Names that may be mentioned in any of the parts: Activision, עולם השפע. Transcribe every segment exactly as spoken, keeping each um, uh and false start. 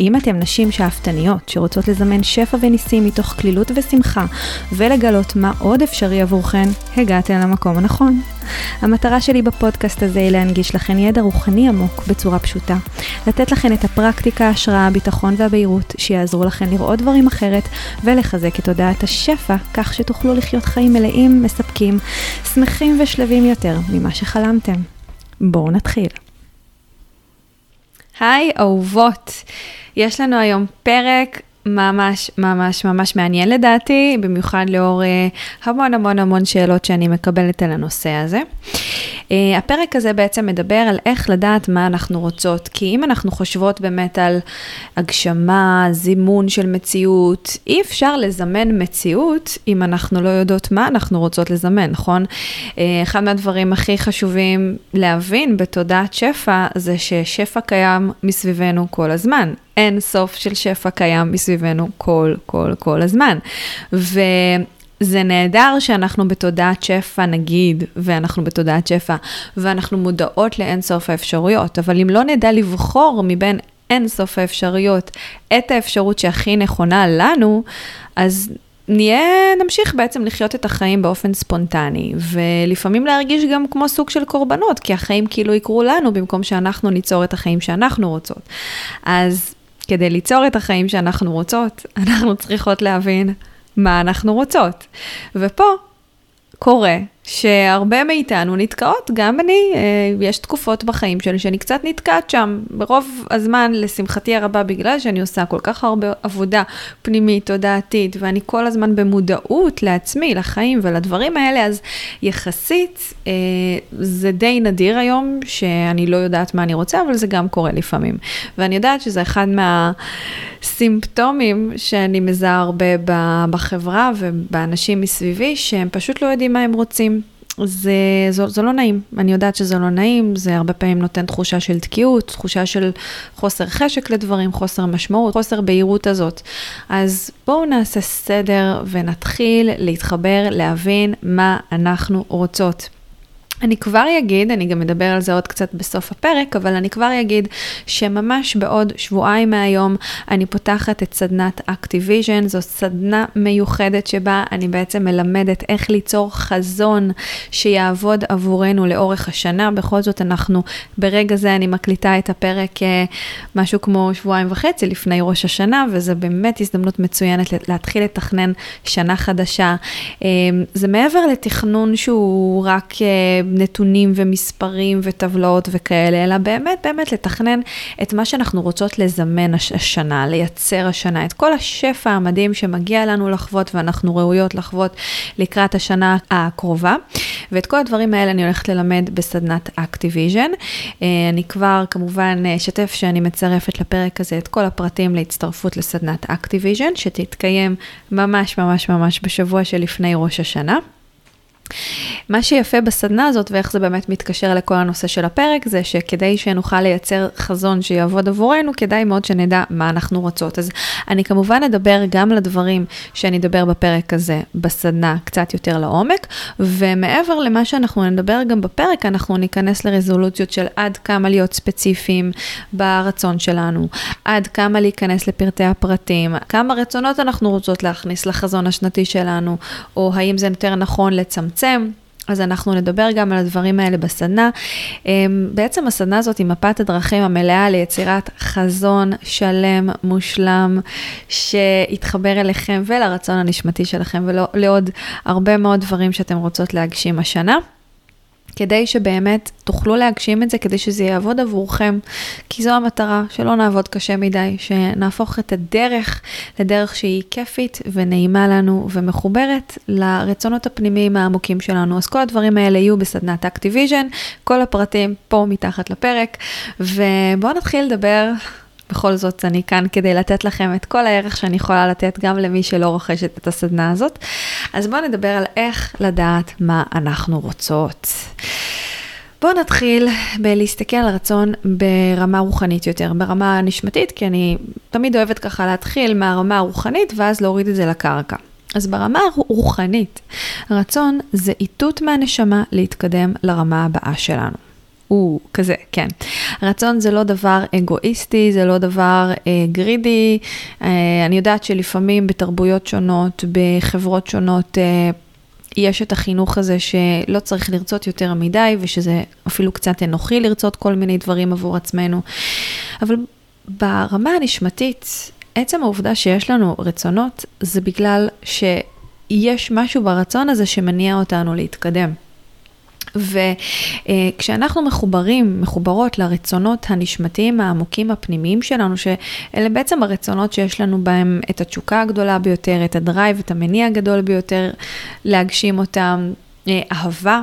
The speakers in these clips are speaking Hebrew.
אם אתם נשים שאפתניות שרוצות לזמן שפע וניסים מתוך כלילות ושמחה ולגלות מה עוד אפשרי עבורכן, הגעתן למקום הנכון. המטרה שלי בפודקאסט הזה היא להנגיש לכן ידע רוחני עמוק בצורה פשוטה, לתת לכן את הפרקטיקה, השראה, הביטחון והבהירות שיעזרו לכן לראות דברים אחרת ולחזק את תודעת השפע כך שתוכלו לחיות חיים מלאים, מספקים, שמחים ושלבים יותר ממה שחלמתם. בואו נתחיל. היי אהובות, יש לנו היום פרק ממש ממש ממש מעניין לדעתי, במיוחד לאור uh, המון המון המון שאלות שאני מקבלת על הנושא הזה. Uh, הפרק הזה בעצם מדבר על איך לדעת מה אנחנו רוצות, כי אם אנחנו חושבות באמת על הגשמה, זימון של מציאות, אי אפשר לזמן מציאות אם אנחנו לא יודעות מה אנחנו רוצות לזמן, נכון? Uh, אחד מהדברים הכי חשובים להבין בתודעת שפע, זה ששפע קיים מסביבנו כל הזמן. אין סוף של שפע קיים מסביבנו כל, כל, כל הזמן. וזה נהדר שאנחנו בתודעת שפע נגיד, ואנחנו בתודעת שפע, ואנחנו מודעות לאין סוף האפשרויות, אבל אם לא נדע לבחור מבין אין סוף האפשרויות את האפשרות שהכי נכונה לנו, אז נהיה, נמשיך בעצם לחיות את החיים באופן ספונטני, ולפעמים להרגיש גם כמו סוג של קורבנות, כי החיים כאילו יקרו לנו במקום שאנחנו ניצור את החיים שאנחנו רוצות. אז כדי ליצור את החיים שאנחנו רוצות, אנחנו צריכות להבין מה אנחנו רוצות. ופה קורה שהרבה מאיתנו נתקעות, גם אני, יש תקופות בחיים שלי שאני קצת נתקעת שם, ברוב הזמן לשמחתי הרבה בגלל שאני עושה כל כך הרבה עבודה פנימית, תודעתית, ואני כל הזמן במודעות לעצמי, לחיים ולדברים האלה, אז יחסית זה די נדיר היום שאני לא יודעת מה אני רוצה, אבל זה גם קורה לפעמים. ואני יודעת שזה אחד מהסימפטומים שאני מזהה הרבה בחברה ובאנשים מסביבי, שהם פשוט לא יודעים מה הם רוצים. זה, זה, זה לא נעים. אני יודעת שזה לא נעים, זה הרבה פעמים נותן תחושה של תקיעות, תחושה של חוסר חשק לדברים, חוסר משמעות, חוסר בהירות הזאת. אז בואו נעשה סדר ונתחיל להתחבר, להבין מה אנחנו רוצות. אני כבר אגיד, אני גם מדבר על זה עוד קצת בסוף הפרק, אבל אני כבר אגיד שממש בעוד שבועיים מהיום אני פותחת את סדנת Activision, זו סדנה מיוחדת שבה אני בעצם מלמדת איך ליצור חזון שיעבוד עבורנו לאורך השנה. בכל זאת אנחנו, ברגע זה אני מקליטה את הפרק משהו כמו שבועיים וחצי לפני ראש השנה, וזה באמת הזדמנות מצוינת להתחיל לתכנן שנה חדשה. זה מעבר לתכנון שהוא רק נתונים ומספרים וטבלאות וכאלה, אלא באמת באמת לתכנן את מה שאנחנו רוצות לזמן השנה, לייצר השנה, את כל השפע המדהים שמגיע לנו לחוות ואנחנו ראויות לחוות לקראת השנה הקרובה. ואת כל הדברים האלה אני הולכת ללמד בסדנת Activision. אני כבר כמובן אשתף שאני מצרפת לפרק הזה את כל הפרטים להצטרפות לסדנת Activision, שתתקיים ממש ממש ממש בשבוע שלפני ראש השנה. מה שיפה בסדנה הזאת ואיך זה באמת מתקשר לכל הנושא של הפרק, זה שכדי שנוכל לייצר חזון שיעבוד עבורנו, כדאי מאוד שנדע מה אנחנו רוצות. אז אני כמובן אדבר גם לדברים שאני אדבר בפרק הזה בסדנה קצת יותר לעומק, ומעבר למה שאנחנו נדבר גם בפרק, אנחנו ניכנס לרזולוציות של עד כמה להיות ספציפיים ברצון שלנו, עד כמה להיכנס לפרטי הפרטים, כמה רצונות אנחנו רוצות להכניס לחזון השנתי שלנו, או האם זה יותר נכון לצמצם. אז אנחנו נדבר גם על הדברים האלה בסדנה. בעצם הסדנה הזאת היא מפת הדרכים המלאה ליצירת חזון שלם, מושלם, שיתחבר אליכם ולרצון הנשמתי שלכם, ולעוד הרבה מאוד דברים שאתם רוצות להגשים השנה. כדי שבאמת תוכלו להגשים את זה, כדי שזה יעבוד עבורכם, כי זו המטרה, שלא נעבוד קשה מדי, שנהפוך את הדרך לדרך שהיא כיפית ונעימה לנו ומחוברת לרצונות הפנימיים העמוקים שלנו. אז כל הדברים האלה יהיו בסדנת Activision, כל הפרטים פה מתחת לפרק, ובואו נתחיל לדבר בכל זאת אני כאן כדי לתת לכם את כל הערך שאני יכולה לתת גם למי שלא רוכשת את הסדנה הזאת. אז בואו נדבר על איך לדעת מה אנחנו רוצות. בואו נתחיל בלהסתכל על רצון ברמה רוחנית יותר, ברמה נשמתית, כי אני תמיד אוהבת ככה להתחיל מהרמה הרוחנית ואז להוריד את זה לקרקע. אז ברמה הרוחנית, רצון זה איתות מהנשמה להתקדם לרמה הבאה שלנו. הוא כזה, כן. רצון זה לא דבר אגואיסטי, זה לא דבר אה, גרידי. אה, אני יודעת שלפעמים בתרבויות שונות, בחברות שונות, אה, יש את החינוך הזה שלא צריך לרצות יותר מדי, ושזה אפילו קצת אנוכי לרצות כל מיני דברים עבור עצמנו. אבל ברמה הנשמתית, עצם העובדה שיש לנו רצונות, זה בגלל שיש משהו ברצון הזה שמניע אותנו להתקדם. וכשאנחנו מחוברים, מחוברות לרצונות הנשמתיים העמוקים הפנימיים שלנו, שאלה בעצם הרצונות שיש לנו בהם את התשוקה הגדולה ביותר, את הדרייב, את המניע הגדול ביותר, להגשים אותם, אהבה,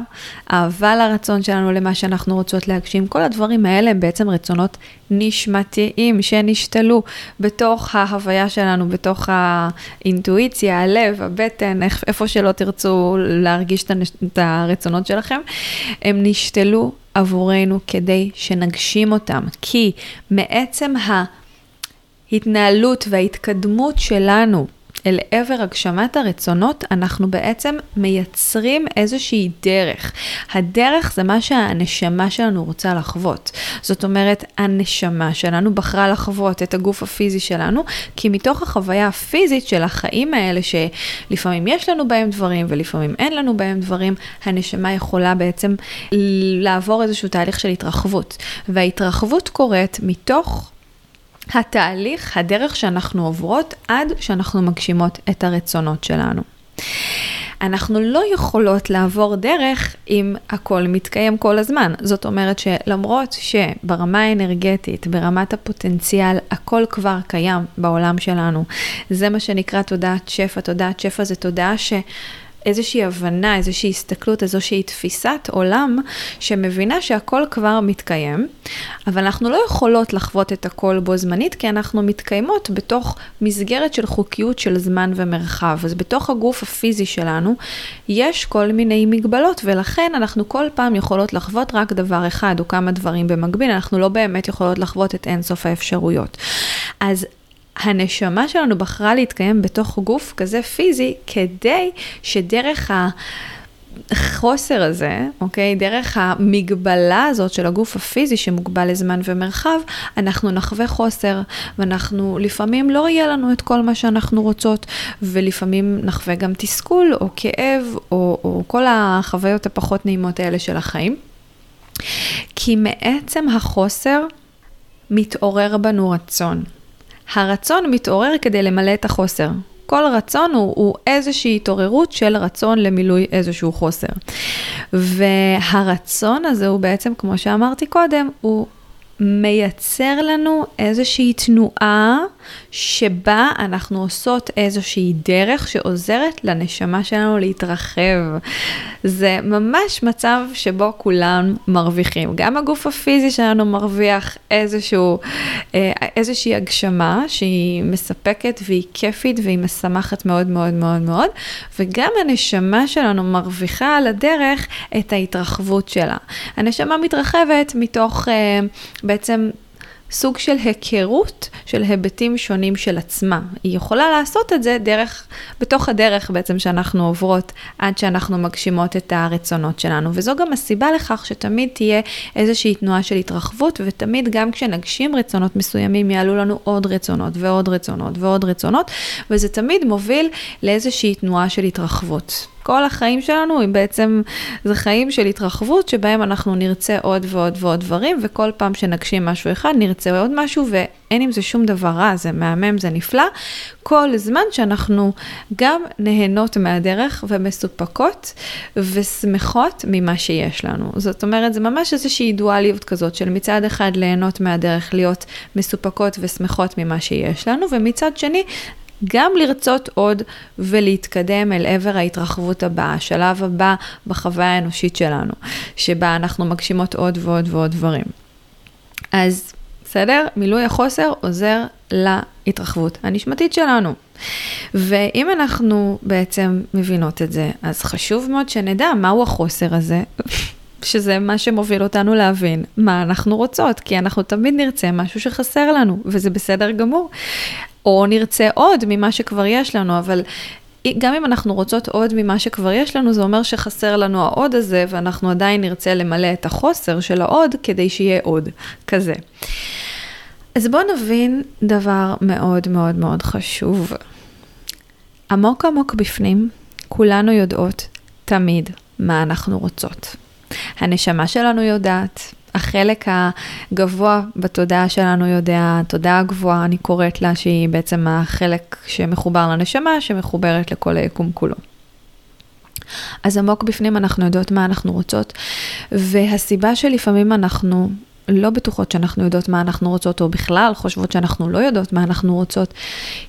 אהבה לרצון שלנו, למה שאנחנו רוצות להגשים, כל הדברים האלה הם בעצם רצונות נשמתיים שנשתלו בתוך ההוויה שלנו, בתוך האינטואיציה, הלב, הבטן, איפה שלא תרצו להרגיש את הרצונות שלכם, הם נשתלו עבורנו כדי שנגשים אותם, כי מעצם ההתנהלות וההתקדמות שלנו, אל עבר הגשמת הרצונות, אנחנו בעצם מייצרים איזושהי דרך. הדרך זה מה שהנשמה שלנו רוצה לחוות. זאת אומרת, הנשמה שלנו בחרה לחוות את הגוף הפיזי שלנו, כי מתוך החוויה הפיזית של החיים האלה, שלפעמים יש לנו בהם דברים, ולפעמים אין לנו בהם דברים, הנשמה יכולה בעצם לעבור איזשהו תהליך של התרחבות. וההתרחבות קורית מתוך התהליך, הדרך שאנחנו עוברות עד שאנחנו מגשימות את הרצונות שלנו. אנחנו לא יכולות לעבור דרך אם הכל מתקיים כל הזמן. זאת אומרת שלמרות שברמה האנרגטית, ברמת הפוטנציאל, הכל כבר קיים בעולם שלנו. זה מה שנקרא תודעת שפע. תודעת שפע זה תודעה ש... איזושהי הבנה, איזושהי הסתכלות, איזושהי תפיסת עולם שמבינה שהכל כבר מתקיים, אבל אנחנו לא יכולות לחוות את הכל בו זמנית, כי אנחנו מתקיימות בתוך מסגרת של חוקיות של זמן ומרחב. אז בתוך הגוף הפיזי שלנו יש כל מיני מגבלות, ולכן אנחנו כל פעם יכולות לחוות רק דבר אחד או כמה דברים במקביל, אנחנו לא באמת יכולות לחוות את אינסוף האפשרויות. אז הנשמה שלנו בחרה להתקיים בתוך גוף כזה פיזי, כדי שדרך החוסר הזה, אוקיי, דרך המגבלה הזאת של הגוף הפיזי שמוגבל לזמן ומרחב, אנחנו נחווה חוסר, ואנחנו לפעמים לא יהיה לנו את כל מה שאנחנו רוצות, ולפעמים נחווה גם תסכול או כאב, או, או כל החוויות הפחות נעימות האלה של החיים. כי מעצם החוסר מתעורר בנו רצון. הרצון מתעורר כדי למלא את החוסר. כל רצון הוא, הוא איזושהי התעוררות של רצון למילוי איזשהו חוסר. והרצון הזה הוא בעצם, כמו שאמרתי קודם, הוא מייצר לנו איזושהי תנועה שבה אנחנו עושות איזושהי דרך שעוזרת לנשמה שלנו להתרחב. זה ממש מצב שבו כולם מרוויחים. גם הגוף הפיזי שלנו מרוויח איזשהו, איזושהי הגשמה שהיא מספקת והיא כיפית והיא משמחת מאוד מאוד מאוד מאוד. וגם הנשמה שלנו מרוויחה על הדרך את ההתרחבות שלה. הנשמה מתרחבת מתוך בעצם סוג של היכרות של היבטים שונים של עצמה. היא יכולה לעשות את זה דרך, בתוך הדרך בעצם שאנחנו עוברות עד שאנחנו מגשימות את הרצונות שלנו. וזו גם הסיבה לכך שתמיד תהיה איזושהי תנועה של התרחבות, ותמיד גם כשנגשים רצונות מסוימים יעלו לנו עוד רצונות ועוד רצונות ועוד רצונות, וזה תמיד מוביל לאיזושהי תנועה של התרחבות. כל החיים שלנו הם בעצם, זה חיים של התרחבות שבהם אנחנו נרצה עוד ועוד ועוד דברים, וכל פעם שנגשים משהו אחד נרצה עוד משהו, ואין עם זה שום דבר רע, זה מהמם, זה נפלא. כל זמן שאנחנו גם נהנות מהדרך ומסופקות ושמחות ממה שיש לנו. זאת אומרת, זה ממש איזושהי דואליות כזאת של מצד אחד ליהנות מהדרך, להיות מסופקות ושמחות ממה שיש לנו, ומצד שני גם לרצות עוד ולהתקדם אל עבר ההתרחבות הבאה, השלב הבא בחוויה האנושית שלנו, שבה אנחנו מגשימות עוד ועוד ועוד דברים. אז בסדר? מילוי החוסר עוזר להתרחבות הנשמתית שלנו. ואם אנחנו בעצם מבינות את זה, אז חשוב מאוד שנדע מהו החוסר הזה, שזה מה שמוביל אותנו להבין מה אנחנו רוצות, כי אנחנו תמיד נרצה משהו שחסר לנו, וזה בסדר גמור. או נרצה עוד ממה שכבר יש לנו, אבל גם אם אנחנו רוצות עוד ממה שכבר יש לנו, זה אומר שחסר לנו העוד הזה, ואנחנו עדיין נרצה למלא את החוסר של העוד, כדי שיהיה עוד כזה. אז בואו נבין דבר מאוד מאוד מאוד חשוב. עמוק עמוק בפנים, כולנו יודעות תמיד מה אנחנו רוצות. הנשמה שלנו יודעת, החלק הגבוה בתודעה שלנו יודע, התודעה הגבוהה, אני קוראת לה, שהיא בעצם החלק שמחובר לנשמה, שמחוברת לכל היקום כולו. אז עמוק בפנים אנחנו יודעות מה אנחנו רוצות, והסיבה שלפעמים אנחנו לא בטוחות שאנחנו יודעות מה אנחנו רוצות, או בכלל חושבות שאנחנו לא יודעות מה אנחנו רוצות,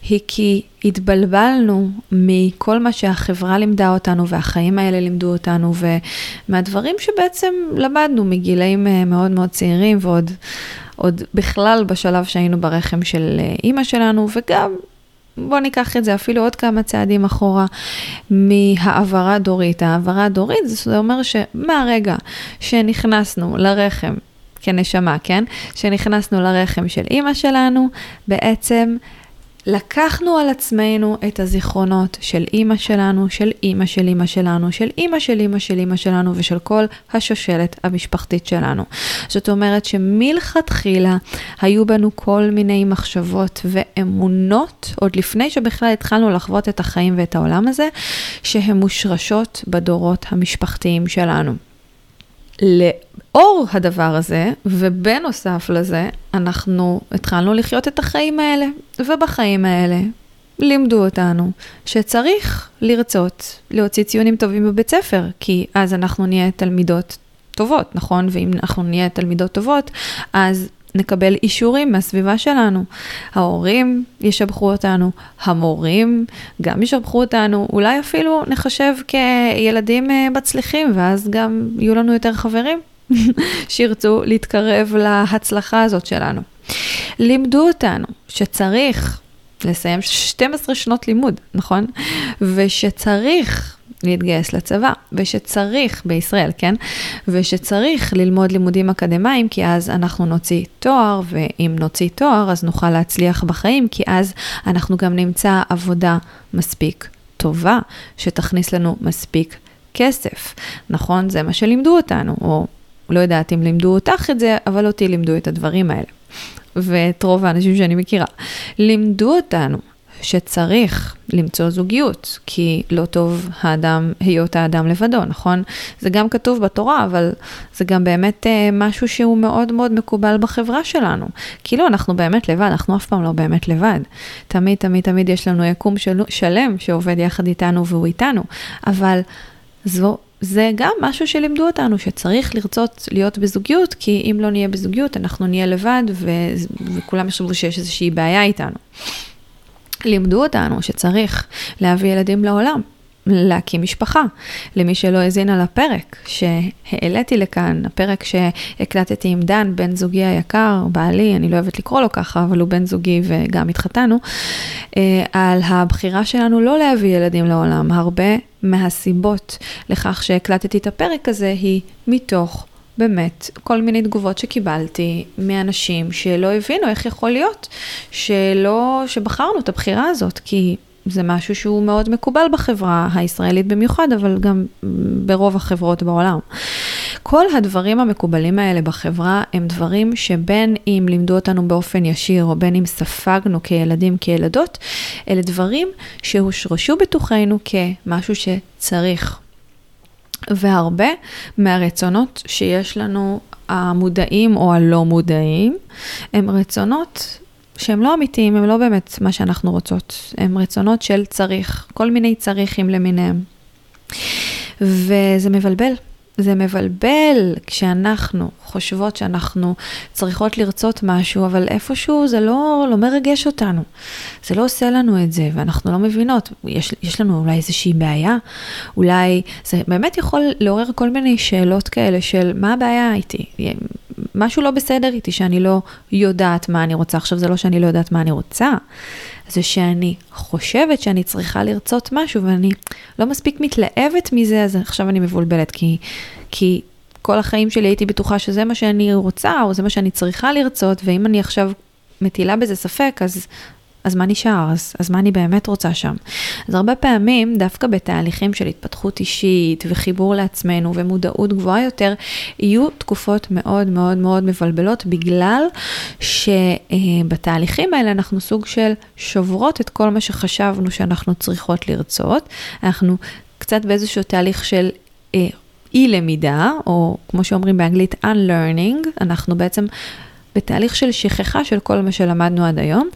היא כי התבלבלנו מכל מה שהחברה לימדה אותנו, והחיים האלה לימדו אותנו, ומהדברים שבעצם למדנו מגילאים מאוד מאוד צעירים, ועוד עוד בכלל בשלב שהיינו ברחם של אימא שלנו, וגם בוא ניקח את זה אפילו עוד כמה צעדים אחורה מהעברה דורית. העברה דורית זה אומר שמהרגע שנכנסנו לרחם, כנשמה, כן? שנכנסנו לרחם של אמא שלנו, בעצם לקחנו על עצמנו את הזיכרונות של אמא שלנו, של אמא של אמא שלנו, של אמא של אמא של אמא שלנו, ושל כל השושלת המשפחתית שלנו. זאת אומרת שמלכתחילה היו בנו כל מיני מחשבות ואמונות, עוד לפני שבכלל התחלנו לחוות את החיים ואת העולם הזה, שהן מושרשות בדורות המשפחתיים שלנו. לאור הדבר הזה, ובנוסף לזה, אנחנו התחלנו לחיות את החיים האלה, ובחיים האלה לימדו אותנו שצריך לרצות להוציא ציונים טובים בבית ספר, כי אז אנחנו נהיה תלמידות טובות, נכון? ואם אנחנו נהיה תלמידות טובות, אז נקבל אישורים מהסביבה שלנו. ההורים ישבחו אותנו, המורים גם ישבחו אותנו, אולי אפילו נחשב כילדים מצליחים, ואז גם יהיו לנו יותר חברים שירצו להתקרב להצלחה הזאת שלנו. לימדו אותנו שצריך לסיים שתים עשרה שנות לימוד, נכון? ושצריך להתגייס לצבא, ושצריך בישראל, כן? ושצריך ללמוד לימודים אקדמיים, כי אז אנחנו נוציא תואר, ואם נוציא תואר, אז נוכל להצליח בחיים, כי אז אנחנו גם נמצא עבודה מספיק טובה, שתכניס לנו מספיק כסף. נכון? זה מה שלימדו אותנו, או לא יודעת אם לימדו אותך את זה, אבל אותי לימדו את הדברים האלה. ואת רוב האנשים שאני מכירה. לימדו אותנו שצריך למצוא זוגיות, כי לא טוב האדם, היות האדם לבדו, נכון? זה גם כתוב בתורה, אבל זה גם באמת משהו שהוא מאוד מאוד מקובל בחברה שלנו. כאילו אנחנו באמת לבד, אנחנו אף פעם לא באמת לבד. תמיד, תמיד, תמיד יש לנו יקום של, שלם שעובד יחד איתנו והוא איתנו, אבל זו, זה גם משהו שלימדו אותנו, שצריך לרצות להיות בזוגיות, כי אם לא נהיה בזוגיות, אנחנו נהיה לבד, ו, וכולם יחשבו שיש איזושהי בעיה איתנו. לימדו אותנו שצריך להביא ילדים לעולם, להקים משפחה. למי שלא הזין על הפרק שהעליתי לכאן, הפרק שהקלטתי עם דן, בן זוגי היקר, בעלי, אני לא אוהבת לקרוא לו ככה, אבל הוא בן זוגי וגם התחתנו, על הבחירה שלנו לא להביא ילדים לעולם. הרבה מהסיבות לכך שהקלטתי את הפרק הזה היא מתוך באמת, כל מיני תגובות שקיבלתי מאנשים שלא הבינו איך יכול להיות שלא, שבחרנו את הבחירה הזאת, כי זה משהו שהוא מאוד מקובל בחברה הישראלית במיוחד, אבל גם ברוב החברות בעולם. כל הדברים המקובלים האלה בחברה הם דברים שבין אם לימדו אותנו באופן ישיר, או בין אם ספגנו כילדים, כילדות, אלה דברים שהושרשו בתוכנו כמשהו שצריך. והרבה מהרצונות שיש לנו, המודעים או הלא מודעים, הם רצונות שהם לא אמיתיים, הם לא באמת מה שאנחנו רוצות. הם רצונות של צריך, כל מיני צריכים למיניהם. וזה מבלבל. זה מבלבל כשאנחנו חושבות שאנחנו צריכות לרצות משהו, אבל איפשהו זה לא, לא מרגש אותנו. זה לא עושה לנו את זה, ואנחנו לא מבינות. יש, יש לנו אולי איזושהי בעיה, אולי זה באמת יכול לעורר כל מיני שאלות כאלה של מה הבעיה איתי? משהו לא בסדר איתי, שאני לא יודעת מה אני רוצה. עכשיו זה לא שאני לא יודעת מה אני רוצה, זה שאני חושבת שאני צריכה לרצות משהו, ואני לא מספיק מתלהבת מזה, אז עכשיו אני מבולבלת, כי, כי כל החיים שלי הייתי בטוחה שזה מה שאני רוצה, או זה מה שאני צריכה לרצות, ואם אני עכשיו מטילה בזה ספק, אז, אז מה נשאר? אז, אז מה אני באמת רוצה שם? אז הרבה פעמים, דווקא בתהליכים של התפתחות אישית, וחיבור לעצמנו, ומודעות גבוהה יותר, יהיו תקופות מאוד מאוד מאוד מבלבלות, בגלל שבתהליכים האלה אנחנו סוג של שוברות את כל מה שחשבנו שאנחנו צריכות לרצות. אנחנו קצת באיזשהו תהליך של אי למידה, או כמו שאומרים באנגלית unlearning, אנחנו בעצם בתהליך של שכחה של כל מה שלמדנו עד היום,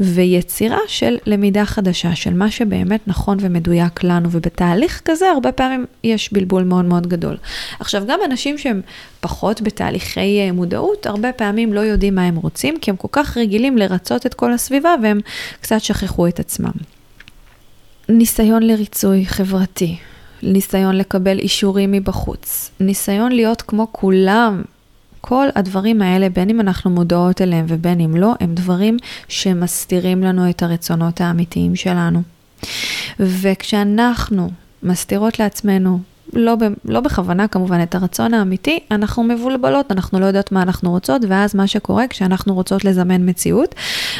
ויצירה של למידה חדשה, של מה שבאמת נכון ומדויק לנו, ובתהליך כזה הרבה פעמים יש בלבול מאוד מאוד גדול. עכשיו גם אנשים שהם פחות בתהליכי מודעות, הרבה פעמים לא יודעים מה הם רוצים, כי הם כל כך רגילים לרצות את כל הסביבה, והם קצת שכחו את עצמם. ניסיון לריצוי חברתי, ניסיון לקבל אישורים מבחוץ, ניסיון להיות כמו כולם, כל הדברים האלה, בין אם אנחנו מודעות אליהם ובין אם לא, הם דברים שמסתירים לנו את הרצונות האמיתיים שלנו. וכשאנחנו מסתירות לעצמנו, לא, ב, לא בכוונה כמובן, את הרצון האמיתי, אנחנו מבולבלות, אנחנו לא יודעות מה אנחנו רוצות, ואז מה שקורה כשאנחנו רוצות לזמן מציאות,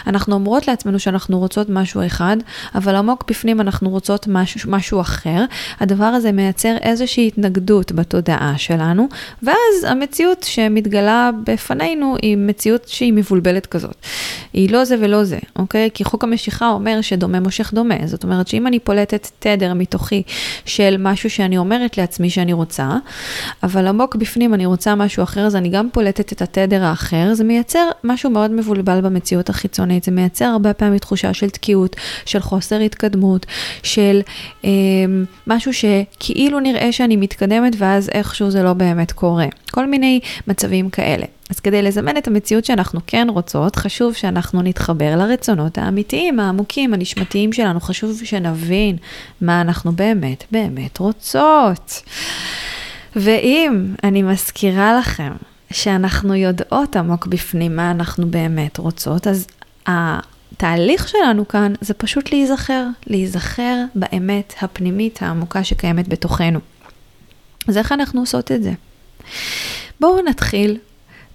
אנחנו אומרות לעצמנו שאנחנו רוצות משהו אחד, אבל עמוק בפנים אנחנו רוצות משהו, משהו אחר. הדבר הזה מייצר איזושהי התנגדות בתודעה שלנו, ואז המציאות שמתגלה בפנינו היא מציאות שהיא מבולבלת כזאת. היא לא זה ולא זה, אוקיי? כי חוק המשיכה אומר שדומה מושך דומה. זאת אומרת שאם אני פולטת תדר מתוכי של משהו שאני אומרת לעצמי שאני רוצה, אבל עמוק בפנים אני רוצה משהו אחר, אז אני גם פולטת את התדר האחר. זה מייצר משהו מאוד מבולבל במציאות החיצונית. זה מייצר הרבה פעמים תחושה של תקיעות, של חוסר התקדמות, של אה, משהו שכאילו נראה שאני מתקדמת, ואז איכשהו זה לא באמת קורה. כל מיני מצבים כאלה. אז כדי לזמן את המציאות שאנחנו כן רוצות, חשוב שאנחנו נתחבר לרצונות האמיתיים, העמוקים, הנשמתיים שלנו. חשוב שנבין מה אנחנו באמת, באמת רוצות. ואם אני מזכירה לכם שאנחנו יודעות עמוק בפנים מה אנחנו באמת רוצות, אז התהליך שלנו כאן זה פשוט להיזכר, להיזכר באמת הפנימית העמוקה שקיימת בתוכנו. אז איך אנחנו עושות את זה? בואו נתחיל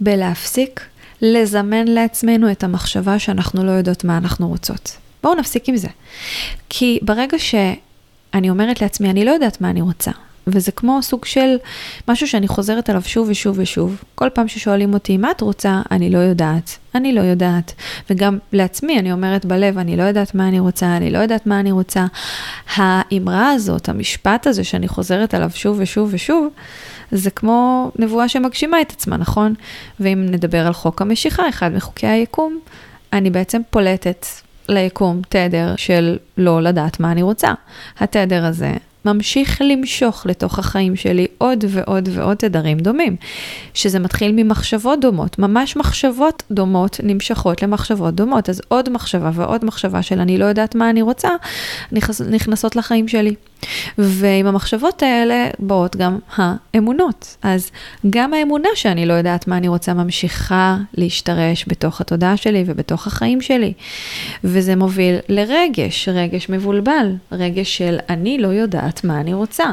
בלהפסיק לזמן לעצמנו את המחשבה שאנחנו לא יודעות מה אנחנו רוצות. בואו נפסיק עם זה. כי ברגע שאני אומרת לעצמי, אני לא יודעת מה אני רוצה, וזה כמו סוג של משהו שאני חוזרת עליו שוב ושוב ושוב. כל פעם ששואלים אותי, מה את רוצה? אני לא יודעת. אני לא יודעת. וגם לעצמי אני אומרת בלב, אני לא יודעת מה אני רוצה, אני לא יודעת מה אני רוצה. האמרה הזאת, המשפט הזה שאני חוזרת עליו שוב ושוב ושוב, זה כמו נבואה שמגשימה את עצמה, נכון? ואם נדבר על חוק המשיכה, אחד מחוקי היקום, אני בעצם פולטת ליקום תדר של לא לדעת מה אני רוצה. התדר הזה ממשיך למשוך לתוך החיים שלי עוד ועוד ועוד תדרים דומים, שזה מתחיל ממחשבות דומות, ממש מחשבות דומות נמשכות למחשבות דומות, אז עוד מחשבה ועוד מחשבה של אני לא יודעת מה אני רוצה, נכנסות לחיים שלי. ועם המחשבות האלה באות גם האמונות. אז גם האמונה שאני לא יודעת מה אני רוצה ממשיכה להשתרש בתוך התודעה שלי ובתוך החיים שלי. וזה מוביל לרגש, רגש מבולבל, רגש של אני לא יודעת מה אני רוצה.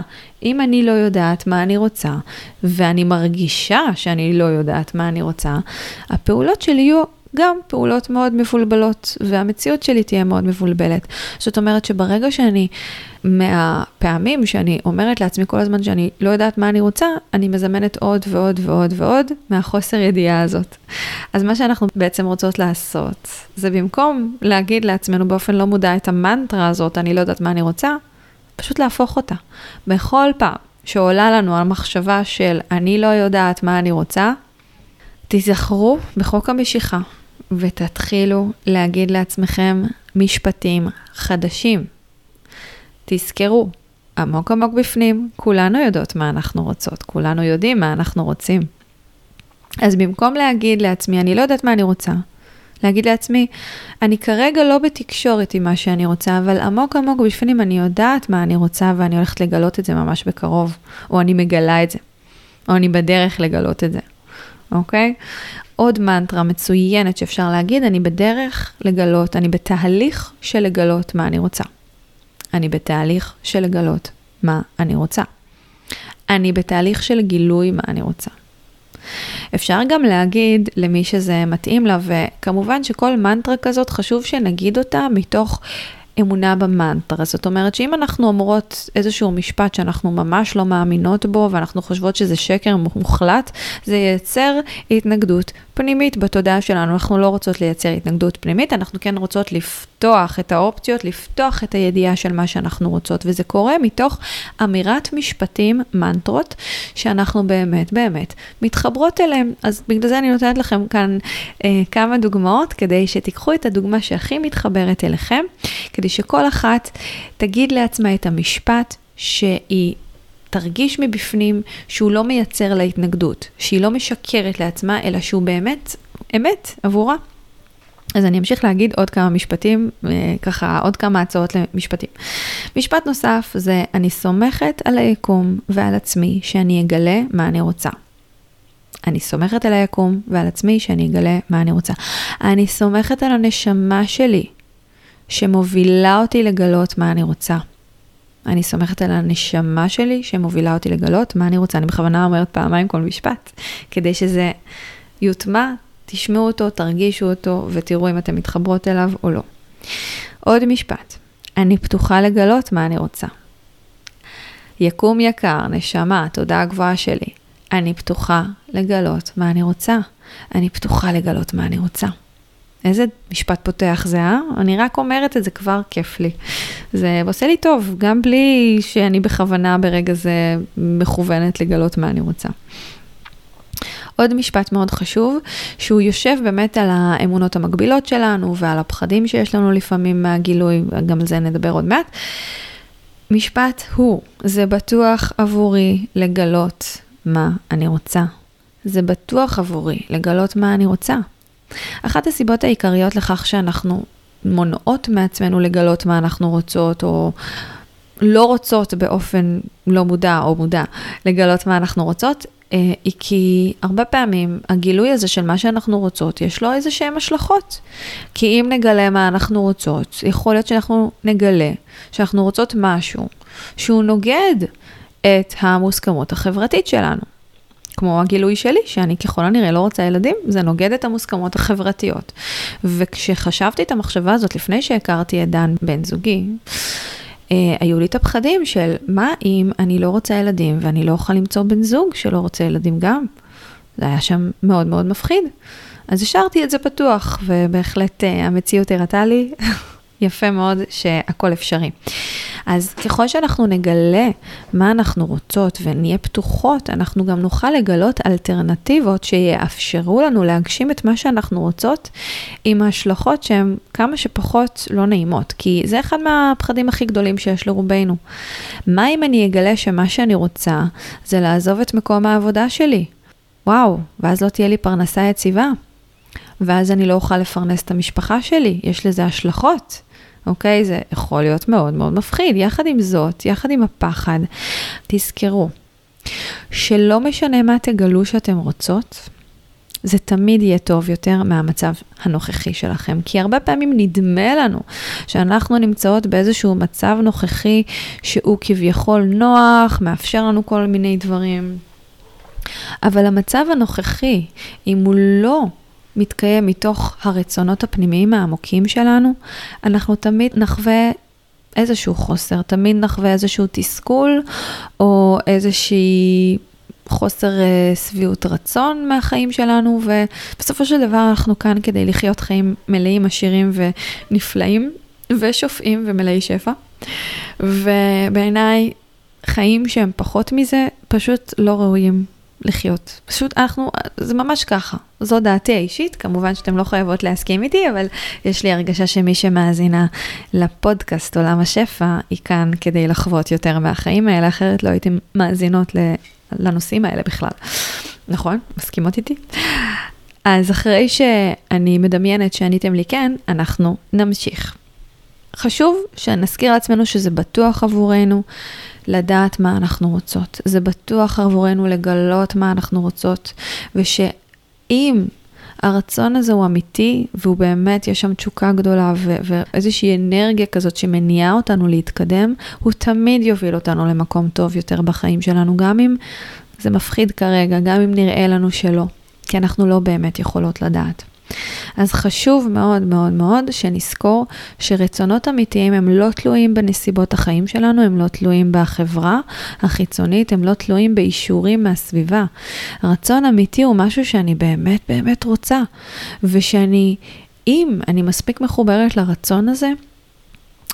אם אני לא יודעת מה אני רוצה, ואני מרגישה שאני לא יודעת מה אני רוצה, הפעולות שלי יהיו גם פעולות מאוד מבולבלות, והמציאות שלי תהיה מאוד מבולבלת. זאת אומרת שברגע שאני, מהפעמים שאני אומרת לעצמי כל הזמן שאני לא יודעת מה אני רוצה, אני מזמנת עוד ועוד ועוד ועוד מהחוסר ידיעה הזאת. אז מה שאנחנו בעצם רוצות לעשות, זה במקום להגיד לעצמנו באופן לא מודע את המנטרה הזאת, אני לא יודעת מה אני רוצה, פשוט להפוך אותה. בכל פעם שעולה לנו על מחשבה של אני לא יודעת מה אני רוצה, תזכרו בחוק המשיכה ותתחילו להגיד לעצמכם משפטים חדשים. תזכרו, עמוק עמוק בפנים, כולנו יודעות מה אנחנו רוצות, כולנו יודעים מה אנחנו רוצים. אז במקום להגיד לעצמי, אני לא יודעת מה אני רוצה, להגיד לעצמי, אני כרגע לא בתקשורת עם מה שאני רוצה, אבל עמוק עמוק בפנים אני יודעת מה אני רוצה, ואני הולכת לגלות את זה ממש בקרוב, או אני מגלה את זה, או אני בדרך לגלות את זה. אוקיי? עוד מנטרה מצוינת שאפשר להגיד, אני בדרך לגלות, אני בתהליך של לגלות מה אני רוצה. אני בתהליך של לגלות מה אני רוצה. אני בתהליך של גילוי מה אני רוצה. אפשר גם להגיד למי שזה מתאים לה, וכמובן שכל מנטרה כזאת חשוב שנגיד אותה מתוך אמונה במנטרה. זאת אומרת שאם אנחנו אומרות איזשהו משפט שאנחנו ממש לא מאמינות בו, ואנחנו חושבות שזה שקר מוחלט, זה ייצר התנגדות פנימית בתודעה שלנו. אנחנו לא רוצות לייצר התנגדות פנימית, אנחנו כן רוצות לפתוח את האופציות, לפתוח את הידיעה של מה שאנחנו רוצות, וזה קורה מתוך אמירת משפטים, מנטרות, שאנחנו באמת, באמת מתחברות אליהם. אז בגלל זה אני נותנת לכם כאן אה, כמה דוגמאות, כדי שתיקחו את הדוגמה שהכי מתחברת אליכם, כדי שכל אחת תגיד לעצמה את המשפט שהיא תרגיש מבפנים שהוא לא מייצר לה התנגדות, שהיא לא משקרת לעצמה, אלא שהוא באמת, אמת עבורה. אז אני אמשיך להגיד עוד כמה משפטים, ככה עוד כמה הצעות למשפטים. משפט נוסף זה, אני סומכת על היקום ועל עצמי שאני אגלה מה אני רוצה. אני סומכת על היקום ועל עצמי שאני אגלה מה אני רוצה. אני סומכת על הנשמה שלי שמובילה אותי לגלות מה אני רוצה. אני סומכת על הנשמה שלי שמובילה אותי לגלות מה אני רוצה. אני בכוונה אומרת פעמיים כל משפט, כדי שזה יוטמע, תשמעו אותו, תרגישו אותו, ותראו אם אתם מתחברות אליו או לא. עוד משפט, אני פתוחה לגלות מה אני רוצה. יקום יקר, נשמה, תודה גבוהה שלי. אני פתוחה לגלות מה אני רוצה. אני פתוחה לגלות מה אני רוצה. איזה משפט פותח זה, אה? אני רק אומרת את זה כבר כיף לי. זה עושה לי טוב, גם בלי שאני בכוונה ברגע זה מכוונת לגלות מה אני רוצה. עוד משפט מאוד חשוב, שהוא יושב באמת על האמונות המקבילות שלנו, ועל הפחדים שיש לנו לפעמים מהגילוי, גם על זה נדבר עוד מעט. משפט הוא, זה בטוח עבורי לגלות מה אני רוצה. זה בטוח עבורי לגלות מה אני רוצה. אחת הסיבות העיקריות לכך שאנחנו מונעות מעצמנו לגלות מה אנחנו רוצות, או לא רוצות באופן לא מודע או מודע לגלות מה אנחנו רוצות, היא כי הרבה פעמים הגילוי הזה של מה שאנחנו רוצות, יש לו איזה שהם השלכות. כי אם נגלה מה אנחנו רוצות, יכול להיות שאנחנו נגלה שאנחנו רוצות משהו שהוא נוגד את המוסכמות החברתית שלנו. כמו הגילוי שלי, שאני ככל הנראה לא רוצה ילדים, זה נוגד את המוסכמות החברתיות. וכשחשבתי את המחשבה הזאת, לפני שהכרתי את דן בן זוגי, היו לי את הפחדים של, מה אם אני לא רוצה ילדים, ואני לא אוכל למצוא בן זוג שלא רוצה ילדים גם? זה היה שם מאוד מאוד מפחיד. אז השארתי את זה פתוח, ובהחלט המציאות הראתה לי יפה מאוד שהכל אפשרי. אז ככל שאנחנו נגלה מה אנחנו רוצות ונהיה פתוחות, אנחנו גם נוכל לגלות אלטרנטיבות שיאפשרו לנו להגשים את מה שאנחנו רוצות, עם ההשלכות שהן כמה שפחות לא נעימות, כי זה אחד מהפחדים הכי גדולים שיש לרובנו. מה אם אני אגלה שמה שאני רוצה זה לעזוב את מקום העבודה שלי? וואו, ואז לא תהיה לי פרנסה יציבה, ואז אני לא אוכל לפרנס את המשפחה שלי, יש לזה השלכות. אוקיי, זה יכול להיות מאוד מאוד מפחיד. יחד עם זאת, יחד עם הפחד, תזכרו שלא משנה מה תגלו שאתם רוצות, זה תמיד יהיה טוב יותר מהמצב הנוכחי שלכם. כי הרבה פעמים נדמה לנו שאנחנו נמצאות באיזשהו מצב נוכחי שהוא כביכול נוח, מאפשר לנו כל מיני דברים. אבל המצב הנוכחי, אם הוא לא מתקיים מתוך הרצונות הפנימיים העמוקים שלנו, אנחנו תמיד נחווה איזשהו חוסר, תמיד נחווה איזשהו תסכול, או איזושהי חוסר סביעות רצון מהחיים שלנו, ובסופו של דבר אנחנו כאן כדי לחיות חיים מלאים, עשירים ונפלאים, ושופעים ומלאי שפע. ובעיניי, חיים שהם פחות מזה, פשוט לא ראויים לחיות. פשוט אנחנו, זה ממש ככה. זו דעתי האישית, כמובן שאתם לא חייבות להסכים איתי, אבל יש לי הרגשה שמי שמאזינה לפודקאסט עולם השפע, היא כאן כדי לחוות יותר מהחיים האלה, אחרת לא הייתם מאזינות לנושאים האלה בכלל. נכון? מסכימות איתי? אז אחרי שאני מדמיינת שעניתם לי כן, אנחנו נמשיך. חשוב שנזכיר לעצמנו שזה בטוח עבורנו לדעת מה אנחנו רוצות. זה בטוח עבורנו לגלות מה אנחנו רוצות, וש... אם הרצון הזה הוא אמיתי, והוא באמת, יש שם תשוקה גדולה, ו- ואיזושהי אנרגיה כזאת שמניעה אותנו להתקדם, הוא תמיד יוביל אותנו למקום טוב יותר בחיים שלנו, גם אם זה מפחיד כרגע, גם אם נראה לנו שלא, כי אנחנו לא באמת יכולות לדעת. אז חשוב מאוד מאוד מאוד שנזכור שרצונות אמיתיים הם לא תלויים בנסיבות החיים שלנו, הם לא תלויים בחברה החיצונית, הם לא תלויים באישורים מהסביבה. רצון אמיתי הוא משהו שאני באמת באמת רוצה, ושאני, אם אני מספיק מחוברת לרצון הזה,